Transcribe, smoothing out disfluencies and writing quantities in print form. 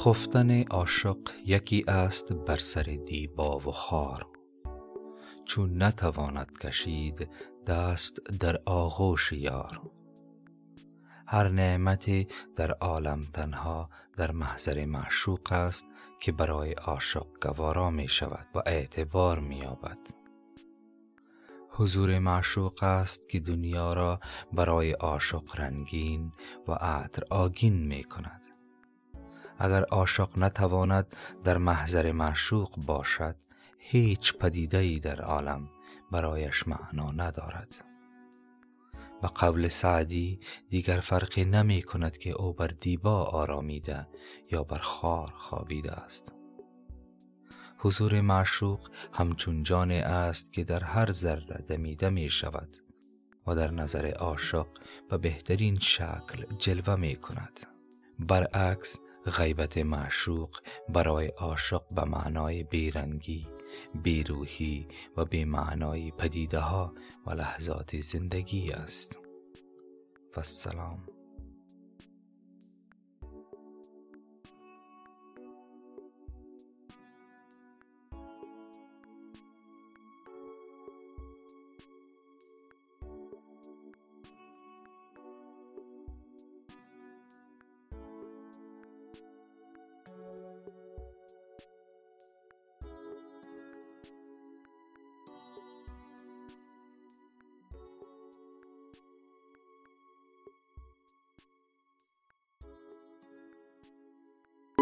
خفتن عاشق یکی است بر سر دیبا و خار، چون نتواند کشید دست در آغوش یار. هر نعمتی در عالم تنها در محضر معشوق است که برای عاشق گوارا می شود و اعتبار می یابد. حضور معشوق است که دنیا را برای عاشق رنگین و عطر آگین می کند. اگر عاشق نتواند در محضر معشوق باشد، هیچ پدیده‌ای در عالم برایش معنا ندارد. به قول سعدی دیگر فرقی نمی کند که او بر دیبا آرامیده یا بر خار خوابیده است. حضور معشوق همچون جان است که در هر ذره دمیده می شود و در نظر عاشق به بهترین شکل جلوه می کند. برعکس غیبت معشوق برای عاشق به معنای بیرنگی، بیروحی و بی‌معنای پدیده ها و لحظات زندگی است. و السلام.